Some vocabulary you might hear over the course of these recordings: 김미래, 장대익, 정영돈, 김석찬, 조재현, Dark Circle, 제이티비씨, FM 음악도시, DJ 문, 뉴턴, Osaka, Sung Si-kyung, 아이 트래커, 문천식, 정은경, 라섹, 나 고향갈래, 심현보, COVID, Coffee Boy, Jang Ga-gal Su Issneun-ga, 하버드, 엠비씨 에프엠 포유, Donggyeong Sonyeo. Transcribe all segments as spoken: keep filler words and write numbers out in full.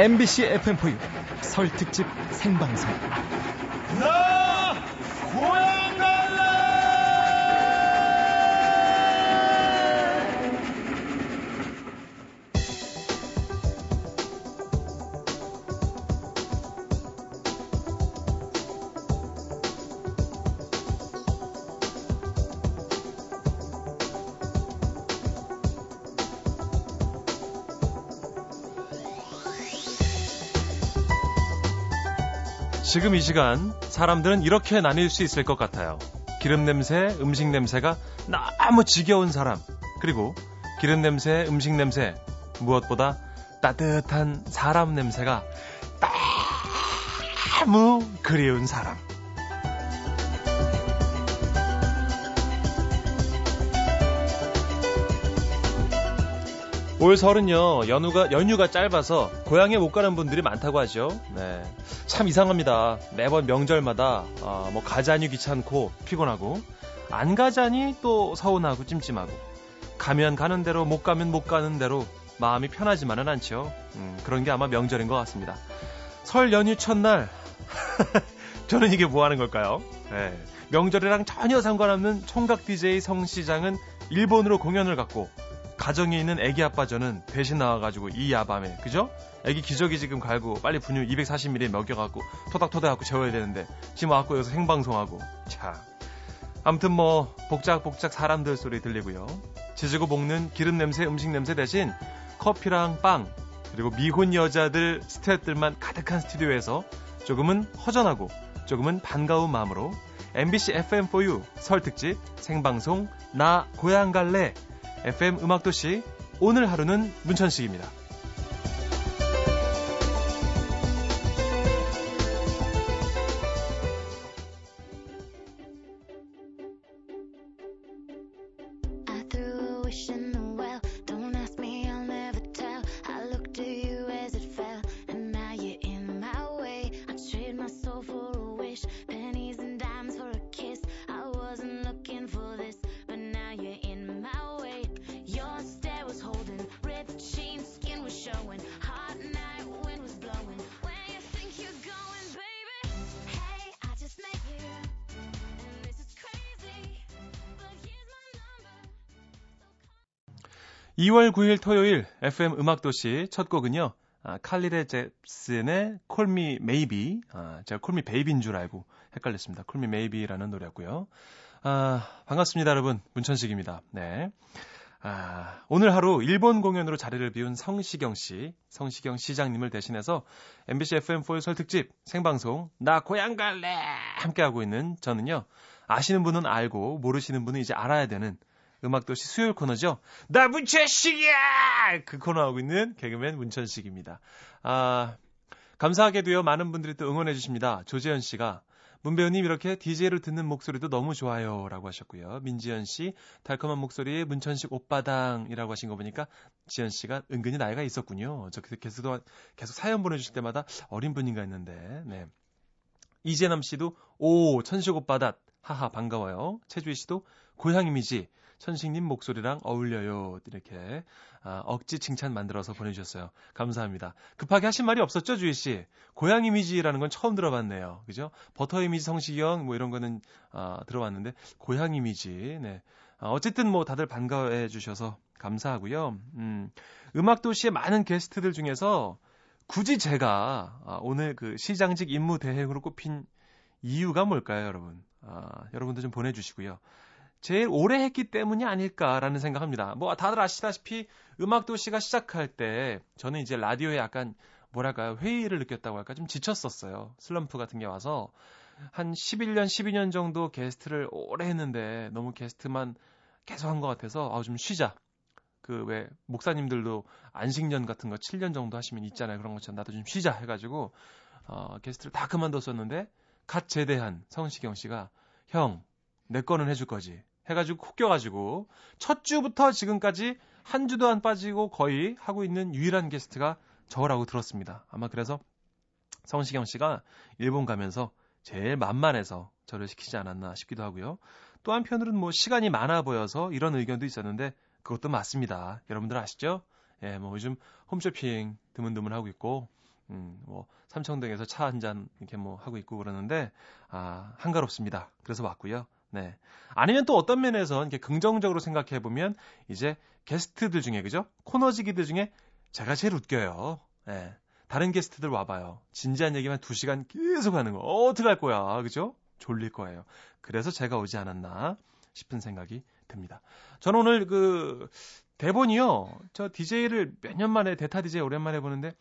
엠비씨 에프엠 포유 설 특집 생방송 나 고향갈래. 지금 이 시간 사람들은 이렇게 나뉠 수 있을 것 같아요. 기름 냄새, 음식 냄새가 너무 지겨운 사람, 그리고 기름 냄새, 음식 냄새, 무엇보다 따뜻한 사람 냄새가 너무 그리운 사람. 올 설은요, 연휴가, 연휴가 짧아서 고향에 못 가는 분들이 많다고 하죠. 네, 참 이상합니다. 매번 명절마다 어, 뭐 가자니 귀찮고 피곤하고, 안 가자니 또 서운하고 찜찜하고, 가면 가는 대로 못 가면 못 가는 대로 마음이 편하지만은 않죠. 음, 그런 게 아마 명절인 것 같습니다. 설 연휴 첫날 저는 이게 뭐 하는 걸까요? 네, 명절이랑 전혀 상관없는 총각 디제이 성 시장은 일본으로 공연을 갔고, 가정에 있는 애기 아빠 저는 대신 나와가지고 이 야밤에, 그죠? 애기 기저귀 지금 갈고 빨리 분유 이백사십 밀리리터 먹여갖고 토닥토닥 갖고 재워야 되는데 지금 와갖고 여기서 생방송하고. 참. 아무튼 뭐 복작복작 사람들 소리 들리고요. 지지고 볶는 기름 냄새, 음식 냄새 대신 커피랑 빵, 그리고 미혼 여자들 스태프들만 가득한 스튜디오에서 조금은 허전하고 조금은 반가운 마음으로 엠비씨 에프엠 포유 설 특집 생방송 나 고향 갈래. 에프엠 음악도시, 오늘 하루는 문천식입니다. 이월 구일 토요일 에프엠 음악도시 첫 곡은요, 아, 칼리레 잽슨의 Call Me Maybe. 아, 제가 Call Me Baby인 줄 알고 헷갈렸습니다. Call Me Maybe라는 노래였고요. 아, 반갑습니다, 여러분. 문천식입니다. 네. 아, 오늘 하루 일본 공연으로 자리를 비운 성시경 씨, 성시경 시장님을 대신해서 엠비씨 에프엠 포유 설 특집 생방송 나 고향 갈래 함께하고 있는 저는요, 아시는 분은 알고 모르시는 분은 이제 알아야 되는 음악도시 수요일 코너죠. 나 문천식이야! 그 코너하고 있는 개그맨 문천식입니다. 아, 감사하게도요, 많은 분들이 또 응원해주십니다. 조재현 씨가, 문 배우님 이렇게 디제이를 듣는 목소리도 너무 좋아요 라고 하셨고요. 민지현 씨, 달콤한 목소리에 문천식 오빠당이라고 하신 거 보니까 지현 씨가 은근히 나이가 있었군요. 저 계속, 계속 사연 보내주실 때마다 어린 분인가 했는데. 네. 이재남 씨도, 오, 천식 오빠다. 하하, 반가워요. 최주희 씨도, 고향 이미지. 천식님 목소리랑 어울려요. 이렇게 아, 억지 칭찬 만들어서 보내주셨어요. 감사합니다. 급하게 하신 말이 없었죠, 주희씨? 고향 이미지라는 건 처음 들어봤네요. 그죠? 버터 이미지, 성시경 뭐 이런 거는 아, 들어봤는데 고향 이미지. 네. 아, 어쨌든 뭐 다들 반가워해 주셔서 감사하고요. 음, 음악도시의 많은 게스트들 중에서 굳이 제가 아, 오늘 그 시장직 임무 대행으로 꼽힌 이유가 뭘까요, 여러분? 아, 여러분도 좀 보내주시고요. 제일 오래 했기 때문이 아닐까라는 생각합니다. 뭐 다들 아시다시피 음악도시가 시작할 때 저는 이제 라디오에 약간 뭐랄까요, 회의를 느꼈다고 할까, 좀 지쳤었어요. 슬럼프 같은 게 와서 한 십일 년, 십이 년 정도 게스트를 오래 했는데 너무 게스트만 계속 한 것 같아서 아, 좀 쉬자. 그 왜 목사님들도 안식년 같은 거 칠 년 정도 하시면 있잖아요. 그런 것처럼 나도 좀 쉬자 해가지고 어, 게스트를 다 그만뒀었는데 갓 제대한 성시경 씨가, 형, 내 거는 해줄 거지 해가지고 콕 껴가지고 첫 주부터 지금까지 한 주도 안 빠지고 거의 하고 있는 유일한 게스트가 저라고 들었습니다. 아마 그래서 성시경 씨가 일본 가면서 제일 만만해서 저를 시키지 않았나 싶기도 하고요. 또 한편으로는 뭐 시간이 많아 보여서 이런 의견도 있었는데 그것도 맞습니다. 여러분들 아시죠? 예, 뭐 요즘 홈쇼핑 드문드문 하고 있고 음, 뭐 삼청동에서 차 한잔 이렇게 뭐 하고 있고 그러는데 아, 한가롭습니다. 그래서 왔고요. 네. 아니면 또 어떤 면에서 이렇게 긍정적으로 생각해 보면 이제 게스트들 중에 그죠? 코너지기들 중에 제가 제일 웃겨요. 네. 다른 게스트들 와봐요. 진지한 얘기만 두 시간 계속 하는 거 어떡할 거야, 그죠? 졸릴 거예요. 그래서 제가 오지 않았나 싶은 생각이 듭니다. 저는 오늘 그 대본이요. 저 디제이를 몇 년 만에 대타 디제이 오랜만에 보는데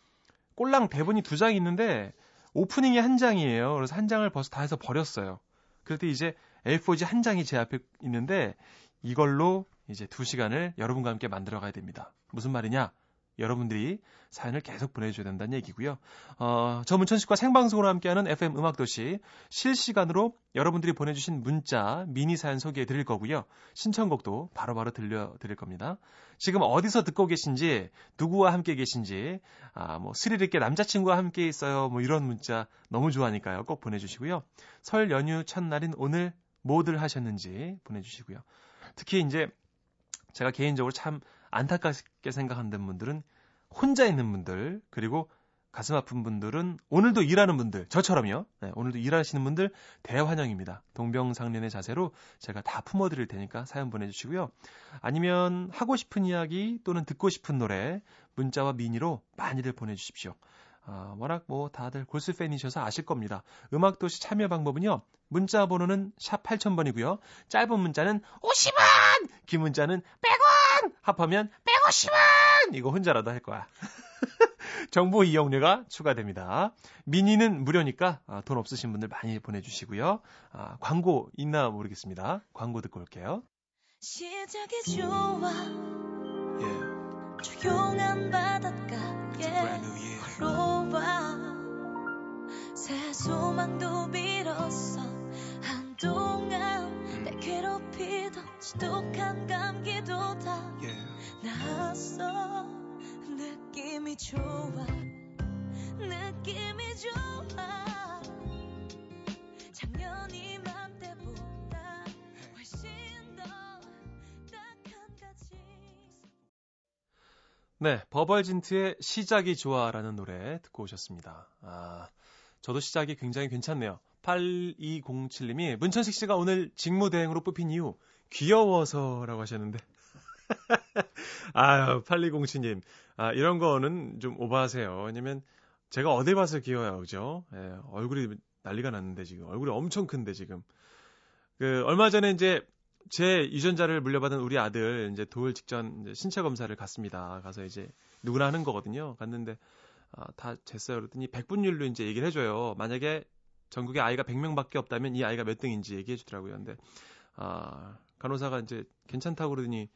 꼴랑 대본이 두 장이 있는데 오프닝이 한 장이에요. 그래서 한 장을 벌써 다 해서 버렸어요. 그랬더니 이제 에이포지 한 장이 제 앞에 있는데 이걸로 이제 두 시간을 여러분과 함께 만들어가야 됩니다. 무슨 말이냐? 여러분들이 사연을 계속 보내줘야 된다는 얘기고요. 어, 저 문천식과 생방송으로 함께하는 에프엠 음악도시 실시간으로 여러분들이 보내주신 문자, 미니 사연 소개해드릴 거고요. 신청곡도 바로바로 바로 들려드릴 겁니다. 지금 어디서 듣고 계신지, 누구와 함께 계신지, 아, 뭐 스릴 있게 남자친구와 함께 있어요. 뭐 이런 문자 너무 좋아하니까요. 꼭 보내주시고요. 설 연휴 첫날인 오늘 뭐들 하셨는지 보내주시고요. 특히 이제 제가 개인적으로 참 안타깝게 생각하는 분들은 혼자 있는 분들, 그리고 가슴 아픈 분들은 오늘도 일하는 분들, 저처럼요. 네, 오늘도 일하시는 분들 대환영입니다. 동병상련의 자세로 제가 다 품어드릴 테니까 사연 보내주시고요. 아니면 하고 싶은 이야기 또는 듣고 싶은 노래, 문자와 미니로 많이들 보내주십시오. 아, 워낙 뭐 다들 골수 팬이셔서 아실 겁니다. 음악도시 참여 방법은요. 문자 번호는 샵 팔천 번이고요. 짧은 문자는 오십 원! 긴 문자는 백 원! 합하면 백오십 원! 이거 혼자라도 할 거야. 정보 이용료가 추가됩니다. 미니는 무료니까 아, 돈 없으신 분들 많이 보내주시고요. 아, 광고 있나 모르겠습니다. 광고 듣고 올게요. 시작이 좋아 yeah. 조용한 바닷가 yeah. 걸어와 새 소망도 빌었어 한동안 날 괴롭히던 지독한 감기도 다 yeah. 나았어 느낌이 좋아 느낌이 좋아 작년 이맘때보다 훨씬 더 딱한 가지. 네, 버벌진트의 시작이 좋아라는 노래 듣고 오셨습니다. 아, 저도 시작이 굉장히 괜찮네요. 팔이공칠님이 문천식 씨가 오늘 직무대행으로 뽑힌 이유 귀여워서라고 하셨는데 아유, 팔이공칠님 아, 이런 거는 좀 오버하세요. 왜냐면 제가 어딜 봐서 귀여워요, 그죠? 예, 얼굴이 난리가 났는데 지금 얼굴이 엄청 큰데 지금 그 얼마 전에 이제 제 유전자를 물려받은 우리 아들 이제 돌 직전 이제 신체 검사를 갔습니다. 가서 이제 누구나 하는 거거든요. 갔는데 아, 다 됐어요. 그랬더니 백분율로 이제 얘기를 해줘요. 만약에 전국에 아이가 백 명밖에 없다면 이 아이가 몇 등인지 얘기해 주더라고요. 근데 아, 간호사가 이제 괜찮다고 그러더니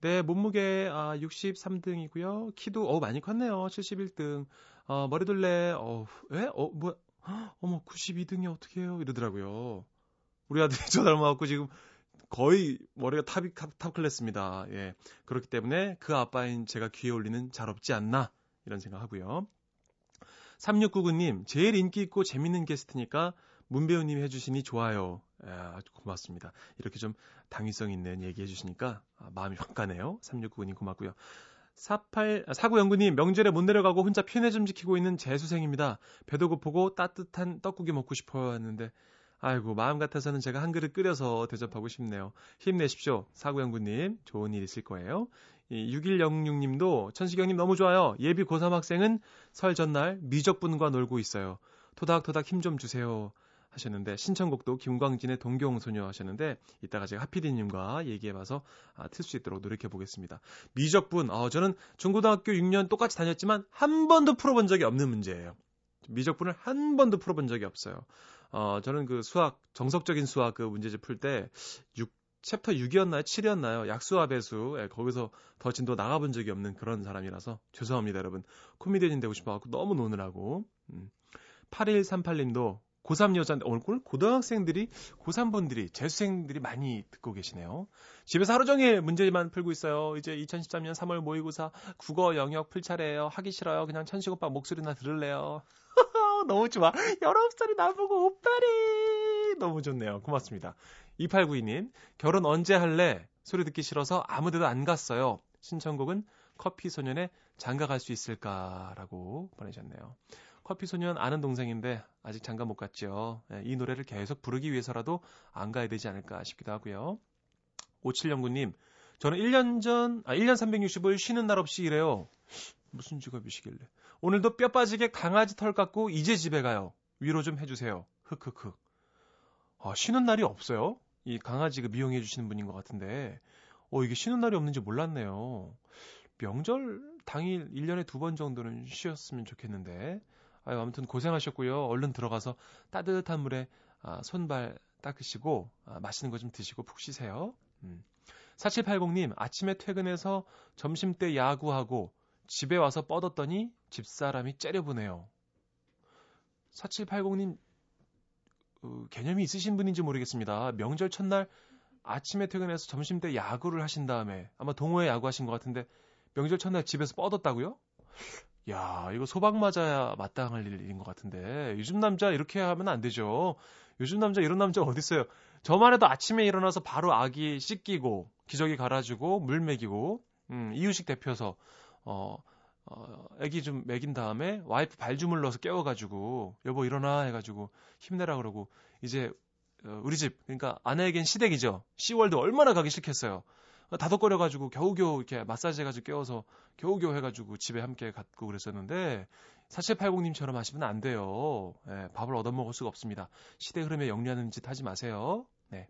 네, 몸무게 아, 육십삼 등이고요. 키도 어 많이 컸네요. 칠십일 등. 어, 머리둘레 어, 에? 어, 뭐야? 헉, 어머, 구십이 등이 어떻게 해요? 이러더라고요. 우리 아들이 저 닮아갖고 지금 거의 머리가 탑이 탑, 탑 클래스입니다. 예. 그렇기 때문에 그 아빠인 제가 귀에 올리는 잘 없지 않나 이런 생각하고요. 삼육구구님 제일 인기 있고 재밌는 게스트니까 문 배우님이 해주시니 좋아요. 야, 고맙습니다. 이렇게 좀 당위성 있는 얘기 해주시니까 아, 마음이 확 가네요. 삼육구구님 고맙고요. 사팔, 사구영구님 명절에 못 내려가고 혼자 편의 점 지키고 있는 재수생입니다. 배도 고프고 따뜻한 떡국이 먹고 싶어요 하는데 아이고, 마음 같아서는 제가 한 그릇 끓여서 대접하고 싶네요. 힘내십시오. 사구영구님, 좋은 일 있을 거예요. 육일영육님도 천식영님 너무 좋아요. 예비 고삼 학생은 설 전날 미적분과 놀고 있어요. 토닥토닥 힘 좀 주세요 하셨는데 신청곡도 김광진의 동경 소녀 하셨는데 이따가 제가 하피디님과 얘기해봐서 아, 틀 수 있도록 노력해보겠습니다. 미적분, 어, 저는 중고등학교 육 년 똑같이 다녔지만 한 번도 풀어본 적이 없는 문제예요. 미적분을 한 번도 풀어본 적이 없어요. 어, 저는 그 수학, 정석적인 수학 그 문제집 풀 때 챕터 육이었나요? 칠이었나요? 약수와 배수, 예, 거기서 더 진도 나가본 적이 없는 그런 사람이라서 죄송합니다, 여러분. 코미디언 되고 싶어갖고 너무 노느라고. 음. 팔일삼팔님도 고삼 여자인데, 오늘 고등학생들이, 고삼분들이, 재수생들이 많이 듣고 계시네요. 집에서 하루 종일 문제만 풀고 있어요. 이제 이천십삼 년 삼월 모의고사 국어 영역 풀 차례예요. 하기 싫어요. 그냥 천식 오빠 목소리나 들을래요. 너무 좋아. 열아홉 살이 나보고 오빠리. 너무 좋네요. 고맙습니다. 이팔구이님, 결혼 언제 할래? 소리 듣기 싫어서 아무 데도 안 갔어요. 신청곡은 커피소년의 장가갈 수 있을까라고 보내셨네요. 커피소년 아는 동생인데 아직 장가 못 갔죠. 이 노래를 계속 부르기 위해서라도 안 가야 되지 않을까 싶기도 하고요. 오칠영구 님, 저는 일 년 전, 아, 일 년 삼백육십오 일 쉬는 날 없이 일해요. 무슨 직업이시길래. 오늘도 뼈 빠지게 강아지 털 깎고 이제 집에 가요. 위로 좀 해주세요. 흑흑흑. 아, 쉬는 날이 없어요? 이 강아지 그 미용해 주시는 분인 것 같은데, 어, 이게 쉬는 날이 없는지 몰랐네요. 명절 당일 일 년에 두 번 정도는 쉬었으면 좋겠는데, 아유, 아무튼 고생하셨고요. 얼른 들어가서 따뜻한 물에 아, 손발 닦으시고, 아, 맛있는 거 좀 드시고 푹 쉬세요. 음. 사칠팔공 님, 아침에 퇴근해서 점심때 야구하고 집에 와서 뻗었더니 집사람이 째려보네요. 사칠팔공 님, 어, 개념이 있으신 분인지 모르겠습니다. 명절 첫날 아침에 퇴근해서 점심때 야구를 하신 다음에, 아마 동호회 야구하신 것 같은데 명절 첫날 집에서 뻗었다고요? 야, 이거 소방 맞아야 마땅할 일인 것 같은데, 요즘 남자 이렇게 하면 안 되죠. 요즘 남자, 이런 남자 어딨어요. 저만 해도 아침에 일어나서 바로 아기 씻기고 기저귀 갈아주고 물 먹이고, 음, 이유식 데펴서 어, 어, 애기 좀 먹인 다음에 와이프 발 주물러서 깨워가지고 여보 일어나 해가지고 힘내라 그러고, 이제 우리 집, 그러니까 아내에겐 시댁이죠. 시월드 얼마나 가기 싫겠어요. 다독거려가지고 겨우겨우 이렇게 마사지 해가지고 깨워서 겨우겨우 해가지고 집에 함께 갔고 그랬었는데, 사칠팔공 님처럼 하시면 안 돼요. 예, 밥을 얻어먹을 수가 없습니다. 시대 흐름에 영리하는 짓 하지 마세요. 네.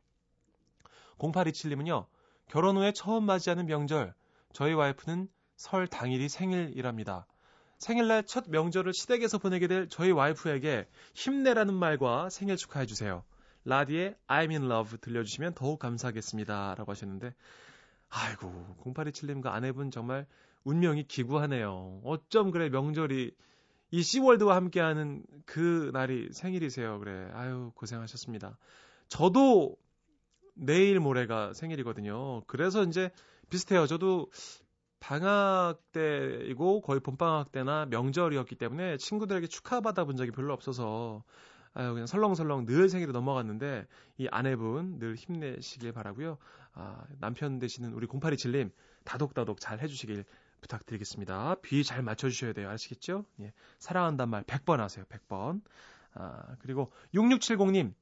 공팔이칠 님은요, 결혼 후에 처음 맞이하는 명절, 저희 와이프는 설 당일이 생일이랍니다. 생일날 첫 명절을 시댁에서 보내게 될 저희 와이프에게 힘내라는 말과 생일 축하해주세요. 라디의 I'm in love 들려주시면 더욱 감사하겠습니다. 라고 하셨는데, 아이고, 공팔이칠 님과 아내분 정말 운명이 기구하네요. 어쩜 그래, 명절이, 이 시월드와 함께하는 그 날이 생일이세요. 그래, 아유, 고생하셨습니다. 저도 내일 모레가 생일이거든요. 그래서 이제 비슷해요. 저도 방학 때이고 거의 봄방학 때나 명절이었기 때문에 친구들에게 축하받아 본 적이 별로 없어서, 아유, 그냥 설렁설렁 늘 생일이 넘어갔는데, 이 아내분 늘 힘내시길 바라고요. 아, 남편 되시는 우리 공팔이칠 님 다독다독 잘 해주시길 부탁드리겠습니다. 비 잘 맞춰주셔야 돼요. 아시겠죠? 예, 사랑한다는 말 백 번 하세요. 백 번. 아, 그리고 육육칠공 님,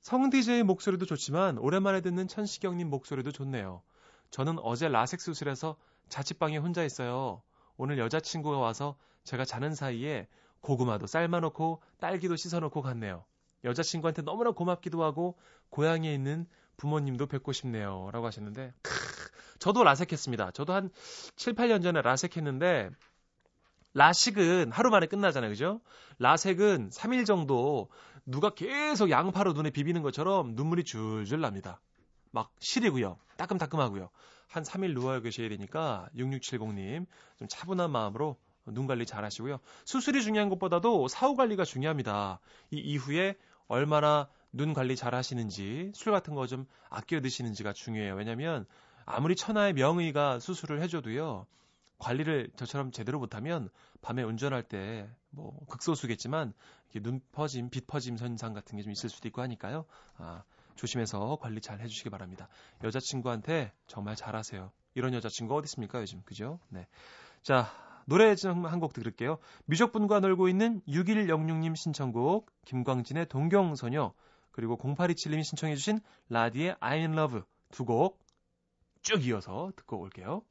성 디제이 목소리도 좋지만 오랜만에 듣는 천시경님 목소리도 좋네요. 저는 어제 라섹 수술해서 자취방에 혼자 있어요. 오늘 여자친구가 와서 제가 자는 사이에 고구마도 삶아놓고 딸기도 씻어놓고 갔네요. 여자친구한테 너무나 고맙기도 하고 고향에 있는 부모님도 뵙고 싶네요. 라고 하셨는데, 크, 저도 라섹했습니다. 저도 한 칠, 팔 년 전에 라섹했는데, 라식은 하루 만에 끝나잖아요. 그죠? 라섹은 삼 일 정도 누가 계속 양파로 눈에 비비는 것처럼 눈물이 줄줄 납니다. 막 시리고요. 따끔따끔하고요. 한 삼 일 누워 계셔야 되니까 육육칠공 님 좀 차분한 마음으로 눈 관리 잘 하시고요. 수술이 중요한 것보다도 사후 관리가 중요합니다. 이 이후에 얼마나 눈 관리 잘 하시는지, 술 같은 거 좀 아껴 드시는지가 중요해요. 왜냐면 아무리 천하의 명의가 수술을 해줘도요, 관리를 저처럼 제대로 못하면 밤에 운전할 때, 뭐 극소수겠지만 이렇게 눈 퍼짐, 빛 퍼짐 현상 같은 게 좀 있을 수도 있고 하니까요. 아, 조심해서 관리 잘 해주시기 바랍니다. 여자친구한테 정말 잘하세요. 이런 여자친구 어디 있습니까 요즘, 그죠? 네, 자, 노래 좀 한 곡 들을게요. 미적분과 놀고 있는 육일영육 님 신청곡, 김광진의 동경소녀, 그리고 공팔이칠 님이 신청해 주신 라디의 I'm in love, 두 곡 쭉 이어서 듣고 올게요.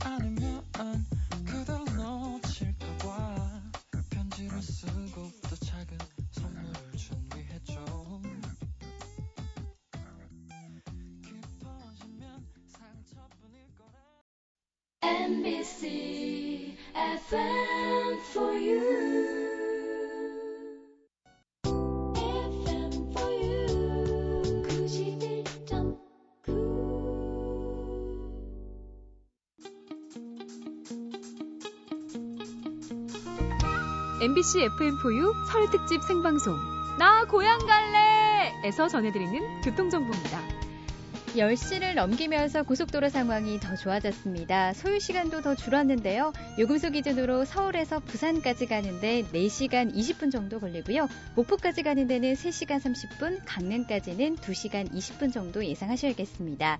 않으면 그댈 놓칠까봐 엠비씨 에프엠 포유 엠비씨 에프엠 포유 설 특집 생방송 나 고향갈래! 에서 전해드리는 교통정보입니다. 열 시를 넘기면서 고속도로 상황이 더 좋아졌습니다. 소요시간도 더 줄었는데요. 요금소 기준으로 서울에서 부산까지 가는데 네 시간 이십 분 정도 걸리고요. 목포까지 가는 데는 세 시간 삼십 분, 강릉까지는 두 시간 이십 분 정도 예상하셔야겠습니다.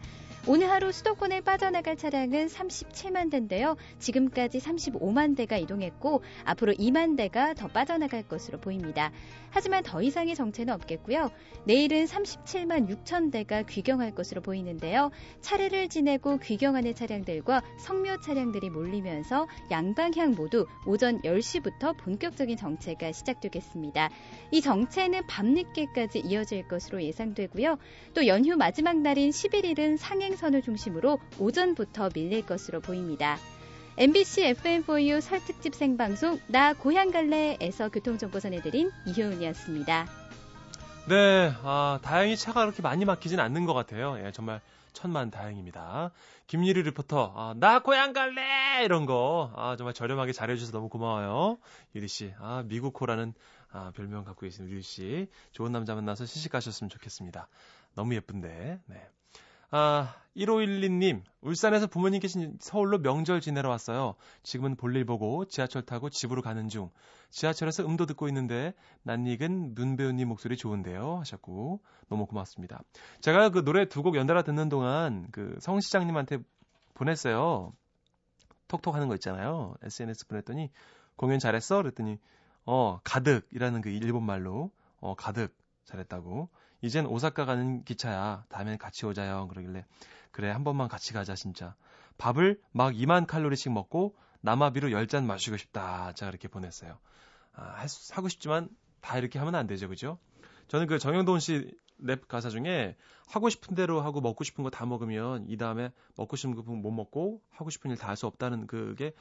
오늘 하루 수도권을 빠져나갈 차량은 삼십칠만 대인데요. 지금까지 삼십오만 대가 이동했고 앞으로 이만 대가 더 빠져나갈 것으로 보입니다. 하지만 더 이상의 정체는 없겠고요. 내일은 삼십칠만 육천 대가 귀경할 것으로 보이는데요. 차례를 지내고 귀경하는 차량들과 성묘 차량들이 몰리면서 양방향 모두 오전 열 시부터 본격적인 정체가 시작되겠습니다. 이 정체는 밤늦게까지 이어질 것으로 예상되고요. 또 연휴 마지막 날인 십일 일은 상행 선을 중심으로 오전부터 밀릴 것으로 보입니다. 엠비씨 에프엠 포유 설 특집 생방송 나 고향갈래에서 교통정보 전해드린 이효은이었습니다. 네, 아, 다행히 차가 그렇게 많이 막히진 않는 것 같아요. 예, 정말 천만 다행입니다. 김유리 리포터, 아, 나 고향갈래 이런 거 아, 정말 저렴하게 잘해주셔서 너무 고마워요. 유리 씨, 아, 미국호라는 아, 별명 갖고 계신 유리 씨, 좋은 남자 만나서 시식 가셨으면 좋겠습니다. 너무 예쁜데. 네. 아, 일오일이 님, 울산에서 부모님 계신 서울로 명절 지내러 왔어요. 지금은 볼일 보고 지하철 타고 집으로 가는 중. 지하철에서 음도 듣고 있는데 낯익은 눈 배우님 목소리 좋은데요 하셨고 너무 고맙습니다. 제가 그 노래 두 곡 연달아 듣는 동안 그 성 시장님한테 보냈어요. 톡톡 하는 거 있잖아요. 에스엔에스 보냈더니 공연 잘했어? 그랬더니 어 가득이라는 그 일본 말로 어 가득 잘했다고. 이젠 오사카 가는 기차야. 다음엔 같이 오자요. 그러길래 그래 한 번만 같이 가자 진짜. 밥을 막 이만 칼로리씩 먹고 남아비로 열 잔 마시고 싶다. 제가 이렇게 보냈어요. 아, 하고 싶지만 다 이렇게 하면 안 되죠. 그죠? 저는 그 정영돈 씨 랩 가사 중에 하고 싶은 대로 하고 먹고 싶은 거 다 먹으면 이 다음에 먹고 싶은 거 못 먹고 하고 싶은 일 다 할 수 없다는 그게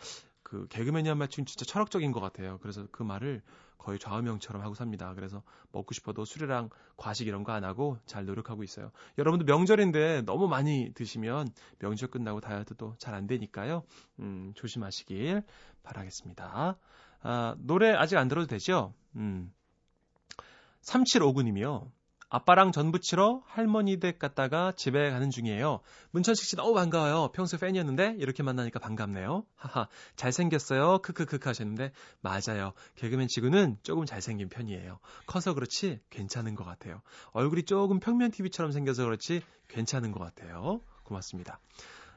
그 개그맨이 한 말 중 진짜 철학적인 것 같아요. 그래서 그 말을 거의 좌우명처럼 하고 삽니다. 그래서 먹고 싶어도 술이랑 과식 이런 거 안 하고 잘 노력하고 있어요. 여러분도 명절인데 너무 많이 드시면 명절 끝나고 다이어트도 잘 안 되니까요. 음, 조심하시길 바라겠습니다. 아, 노래 아직 안 들어도 되죠? 음. 삼칠오구 님이요. 아빠랑 전부 치러 할머니 댁 갔다가 집에 가는 중이에요. 문천식 씨 너무 반가워요. 평소 팬이었는데 이렇게 만나니까 반갑네요. 하하, 잘생겼어요. 크크크크 하셨는데 맞아요. 개그맨 치고는 조금 잘생긴 편이에요. 커서 그렇지 괜찮은 것 같아요. 얼굴이 조금 평면 티비처럼 생겨서 그렇지 괜찮은 것 같아요. 고맙습니다.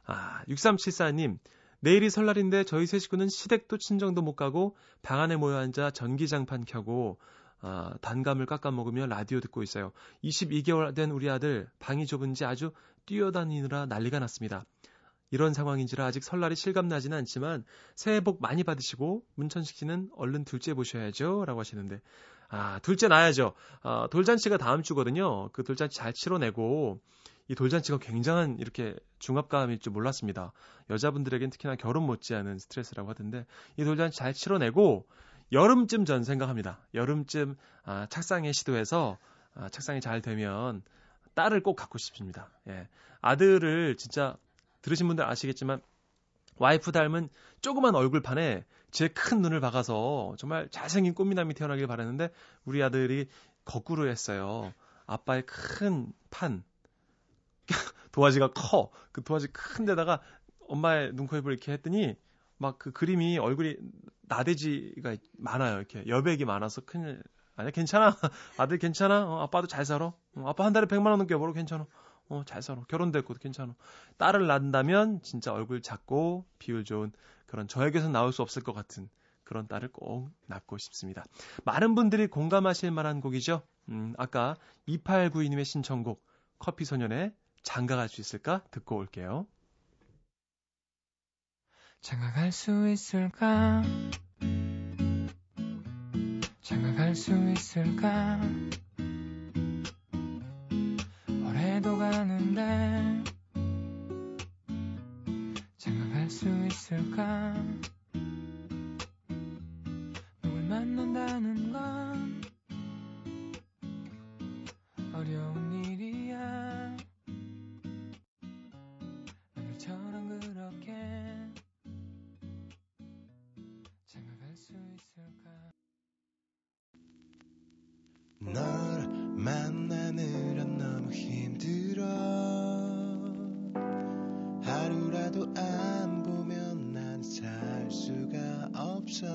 아, 육삼칠사 님. 내일이 설날인데 저희 세 식구는 시댁도 친정도 못 가고 방 안에 모여 앉아 전기장판 켜고 아, 단감을 깎아 먹으며 라디오 듣고 있어요. 이십이 개월 된 우리 아들 방이 좁은지 아주 뛰어다니느라 난리가 났습니다. 이런 상황인지라 아직 설날이 실감나지는 않지만 새해 복 많이 받으시고 문천식 씨는 얼른 둘째 보셔야죠 라고 하시는데 아 둘째 나야죠. 아, 돌잔치가 다음 주거든요. 그 돌잔치 잘 치러내고 이 돌잔치가 굉장한 이렇게 중압감일 줄 몰랐습니다. 여자분들에겐 특히나 결혼 못지않은 스트레스라고 하던데 이 돌잔치 잘 치러내고 여름쯤 전 생각합니다. 여름쯤 아, 착상에 시도해서 아, 착상이 잘 되면 딸을 꼭 갖고 싶습니다. 예. 아들을 진짜 들으신 분들 아시겠지만 와이프 닮은 조그만 얼굴판에 제 큰 눈을 박아서 정말 잘생긴 꽃미남이 태어나길 바랐는데 우리 아들이 거꾸로 했어요. 아빠의 큰 판 도화지가 커. 그 도화지 큰 데다가 엄마의 눈코입을 이렇게 했더니 막 그 그림이 얼굴이 나대지가 많아요. 이렇게 여백이 많아서 큰일. 아니야 괜찮아. 아들 괜찮아. 어, 아빠도 잘 살아. 어, 아빠 한 달에 백만 원 넘게 벌어. 괜찮아. 어, 잘 살아. 결혼됐고 괜찮아. 딸을 낳는다면 진짜 얼굴 작고 비율 좋은 그런 저에게서 나올 수 없을 것 같은 그런 딸을 꼭 낳고 싶습니다. 많은 분들이 공감하실 만한 곡이죠. 음, 아까 이팔구이 님의 신청곡 커피소년의 장가갈 수 있을까 듣고 올게요. 장가갈 수 있을까? 장가갈 수 있을까? 올해도 가는데 장가갈 알 수 있을까? 누굴 만난다는 건 어려운 일이야. 오늘처럼 그렇게 생각할 수 있을까? 널 만나느라 너무 힘들어. 하루라도 안 보면 난 살 수가 없어.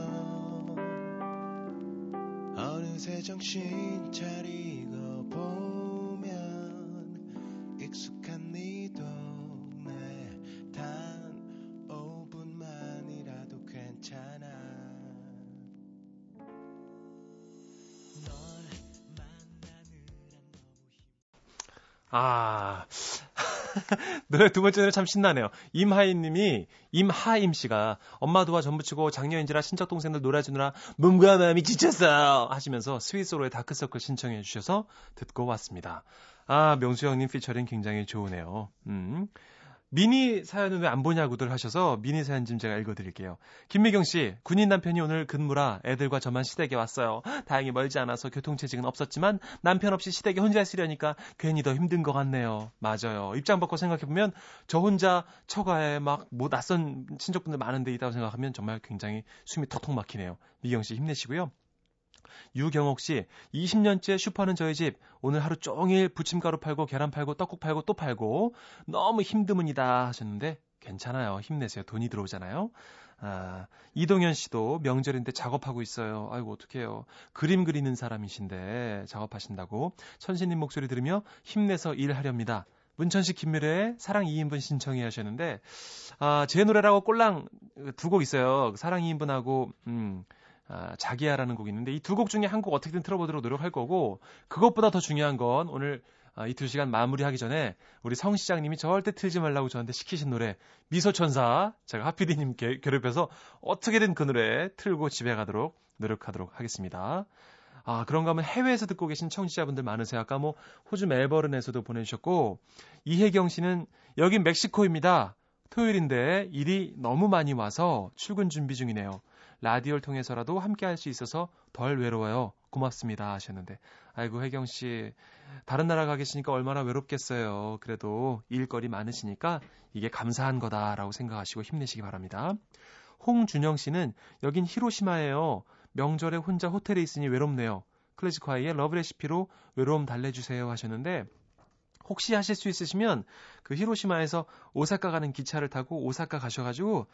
어느새 정신 차리고 보면 익숙한 네 동네. 단 오 분만이라도 괜찮아. 널 만나느라 너무 힘... 아... 노래 두 번째 노래 참 신나네요. 임하임님이 임하임씨가 엄마 도와 전부치고 작년인지라 친척 동생들 놀아주느라 몸과 마음이 지쳤어요 하시면서 스윗소로의 다크서클 신청해 주셔서 듣고 왔습니다. 아, 명수 형님 피처링 굉장히 좋으네요. 음. 미니 사연은 왜 안 보냐고들 하셔서 미니 사연 좀 제가 읽어드릴게요. 김미경씨, 군인 남편이 오늘 근무라 애들과 저만 시댁에 왔어요. 다행히 멀지 않아서 교통체증은 없었지만 남편 없이 시댁에 혼자 있으려니까 괜히 더 힘든 것 같네요. 맞아요. 입장 바꿔 생각해보면 저 혼자 처가에 막 뭐 낯선 친척분들 많은데 있다고 생각하면 정말 굉장히 숨이 턱턱 막히네요. 미경씨 힘내시고요. 유경옥씨, 이십 년째 슈퍼는 저희 집. 오늘 하루 종일 부침가루 팔고 계란 팔고 떡국 팔고 또 팔고 너무 힘드문이다 하셨는데 괜찮아요. 힘내세요. 돈이 들어오잖아요. 아, 이동현씨도 명절인데 작업하고 있어요. 아이고 어떡해요. 그림 그리는 사람이신데 작업하신다고. 천신님 목소리 들으며 힘내서 일하렵니다. 문천식 김미래의 사랑 이 인분 신청해 하셨는데, 아, 제 노래라고 꼴랑 두 곡 있어요. 사랑 이 인분하고 음 아, 자기야라는 곡이 있는데 이 두 곡 중에 한 곡 어떻게든 틀어보도록 노력할 거고, 그것보다 더 중요한 건 오늘 아, 이 두 시간 마무리하기 전에 우리 성 시장님이 절대 틀지 말라고 저한테 시키신 노래 미소천사, 제가 하피디님 괴롭혀서 어떻게든 그 노래 틀고 집에 가도록 노력하도록 하겠습니다. 아, 그런가 하면 해외에서 듣고 계신 청취자분들 많으세요. 아까 뭐 호주 멜버른에서도 보내주셨고, 이혜경 씨는 여긴 멕시코입니다. 토요일인데 일이 너무 많이 와서 출근 준비 중이네요. 라디오를 통해서라도 함께 할 수 있어서 덜 외로워요. 고맙습니다 하셨는데, 아이고 혜경씨 다른 나라 가 계시니까 얼마나 외롭겠어요. 그래도 일거리 많으시니까 이게 감사한 거다라고 생각하시고 힘내시기 바랍니다. 홍준영씨는 여긴 히로시마예요. 명절에 혼자 호텔에 있으니 외롭네요. 클래식화의 러브레시피로 외로움 달래주세요 하셨는데, 혹시 하실 수 있으시면 그 히로시마에서 오사카 가는 기차를 타고 오사카 가셔가지고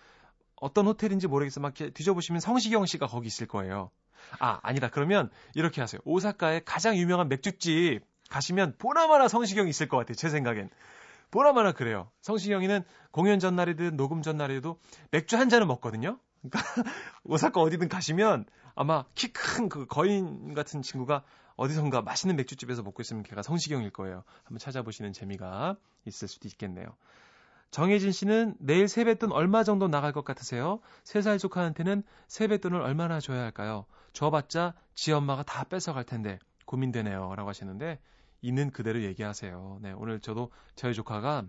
어떤 호텔인지 모르겠어. 막 이렇게 뒤져보시면 성시경 씨가 거기 있을 거예요. 아, 아니다. 그러면 이렇게 하세요. 오사카의 가장 유명한 맥주집 가시면 보나마나 성시경이 있을 것 같아요. 제 생각엔. 보나마나 그래요. 성시경이는 공연 전날이든 녹음 전날에도 맥주 한 잔을 먹거든요. 그러니까 오사카 어디든 가시면 아마 키 큰 그 거인 같은 친구가 어디선가 맛있는 맥주집에서 먹고 있으면 걔가 성시경일 거예요. 한번 찾아보시는 재미가 있을 수도 있겠네요. 정혜진 씨는 내일 세뱃돈 얼마 정도 나갈 것 같으세요? 세 살 조카한테는 세뱃돈을 얼마나 줘야 할까요? 줘봤자 지 엄마가 다 뺏어갈 텐데 고민되네요 라고 하시는데, 있는 그대로 얘기하세요. 네, 오늘 저도 저희 조카가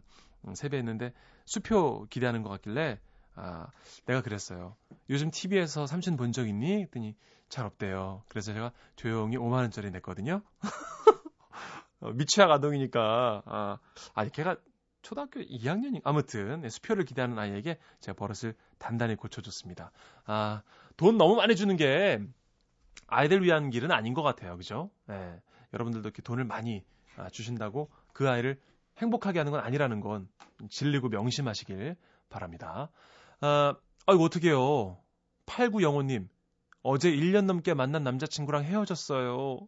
세배했는데 수표 기대하는 것 같길래 아, 내가 그랬어요. 요즘 티비에서 삼촌 본 적 있니? 했더니 잘 없대요. 그래서 제가 조용히 오만 원짜리 냈거든요. 미취학 아동이니까. 아, 아니 걔가 초등학교 이 학년인가? 아무튼 수표를 기대하는 아이에게 제가 버릇을 단단히 고쳐줬습니다. 아, 돈 너무 많이 주는 게 아이들 위한 길은 아닌 것 같아요. 그죠? 네, 여러분들도 이렇게 돈을 많이 주신다고 그 아이를 행복하게 하는 건 아니라는 건 진리고 명심하시길 바랍니다. 아, 아이고 어떡해요. 팔구영오님, 어제 일 년 넘게 만난 남자친구랑 헤어졌어요.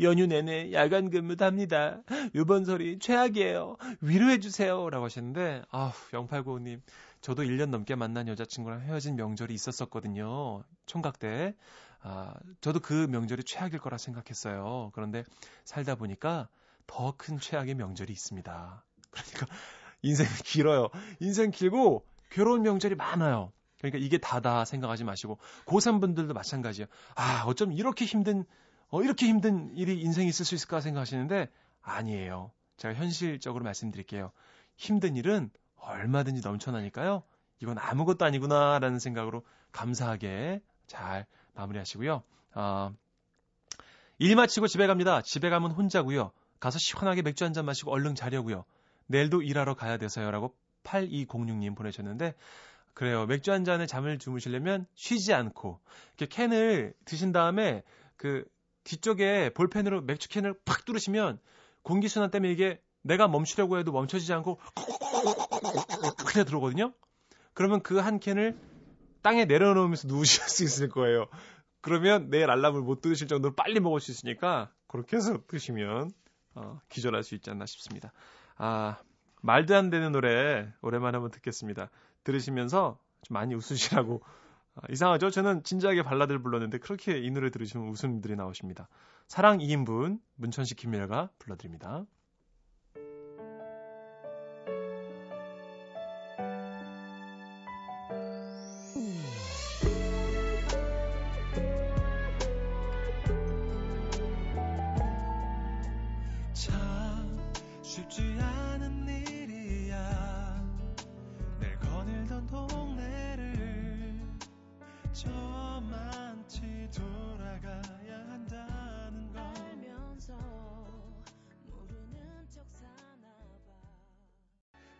연휴 내내 야간 근무답니다. 요번 소리 최악이에요. 위로해주세요 라고 하시는데, 아우 영팔구오님, 저도 일 년 넘게 만난 여자친구랑 헤어진 명절이 있었었거든요. 총각 때. 아, 저도 그 명절이 최악일 거라 생각했어요. 그런데 살다 보니까 더 큰 최악의 명절이 있습니다. 그러니까 인생은 길어요. 인생 길고 괴로운 명절이 많아요. 그러니까 이게 다다 생각하지 마시고, 고삼 분들도 마찬가지예요. 아, 어쩜 이렇게 힘든 어 이렇게 힘든 일이 인생에 있을 수 있을까 생각하시는데 아니에요. 제가 현실적으로 말씀드릴게요. 힘든 일은 얼마든지 넘쳐나니까요. 이건 아무것도 아니구나라는 생각으로 감사하게 잘 마무리하시고요. 어, 일 마치고 집에 갑니다. 집에 가면 혼자고요. 가서 시원하게 맥주 한잔 마시고 얼른 자려고요. 내일도 일하러 가야 돼서요. 라고 팔이공육님 보내셨는데 그래요. 맥주 한 잔에 잠을 주무시려면 쉬지 않고 이렇게 캔을 드신 다음에 그 뒤쪽에 볼펜으로 맥주 캔을 팍 뚫으시면 공기순환 때문에 이게 내가 멈추려고 해도 멈춰지지 않고 그냥 들어오거든요. 그러면 그 한 캔을 땅에 내려놓으면서 누우실 수 있을 거예요. 그러면 내일 알람을 못 들으실 정도로 빨리 먹을 수 있으니까 그렇게 해서 드시면 어, 기절할 수 있지 않나 싶습니다. 아, 말도 안 되는 노래 오랜만에 한번 듣겠습니다. 들으시면서 좀 많이 웃으시라고. 아, 이상하죠? 저는 진지하게 발라드를 불렀는데 그렇게 이 노래 들으시면 웃음들이 나오십니다. 사랑 이 인분 문천식 김미라가 불러드립니다.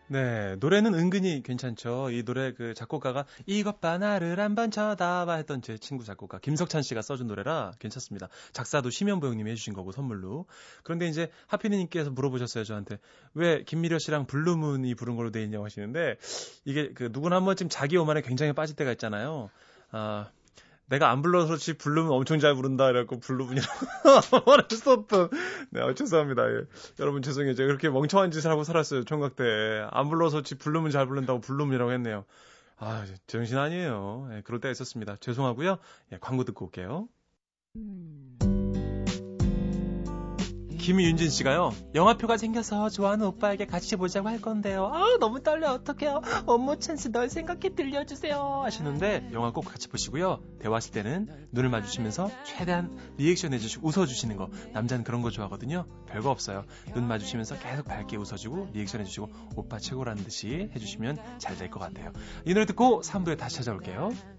네, 노래는 은근히 괜찮죠. 이 노래 그 작곡가가 이것 봐 나를 한번 쳐다봐 했던 제 친구 작곡가 김석찬 씨가 써준 노래라 괜찮습니다. 작사도 심현보 형님이 해주신 거고 선물로. 그런데 이제 하피니님께서 물어보셨어요 저한테. 왜 김미려 씨랑 블루문이 부른 걸로 돼 있냐고 하시는데 이게 그 누구나 한 번쯤 자기 오만에 굉장히 빠질 때가 있잖아요. 아, 내가 안 불러서 그렇지 블루문 엄청 잘 부른다 이래갖고 블루문이라고 말할 수 없던. 네, 아, 죄송합니다. 예. 여러분 죄송해요. 제가 그렇게 멍청한 짓을 하고 살았어요. 총각 때 안 불러서 그렇지 블루문 잘 부른다고 블루문이라고 했네요. 아, 정신 아니에요. 예, 그럴 때가 있었습니다. 죄송하고요. 예, 광고 듣고 올게요. 김윤진 씨가요. 영화표가 생겨서 좋아하는 오빠에게 같이 보자고 할 건데요. 아, 너무 떨려. 어떡해요. 원모 찬스 널 생각해 들려주세요. 하시는데 영화 꼭 같이 보시고요. 대화하실 때는 눈을 마주치면서 최대한 리액션 해주시고 웃어주시는 거. 남자는 그런 거 좋아하거든요. 별거 없어요. 눈 마주치면서 계속 밝게 웃어주고 리액션 해주시고 오빠 최고라는 듯이 해주시면 잘 될 것 같아요. 이 노래 듣고 삼 부에 다시 찾아올게요.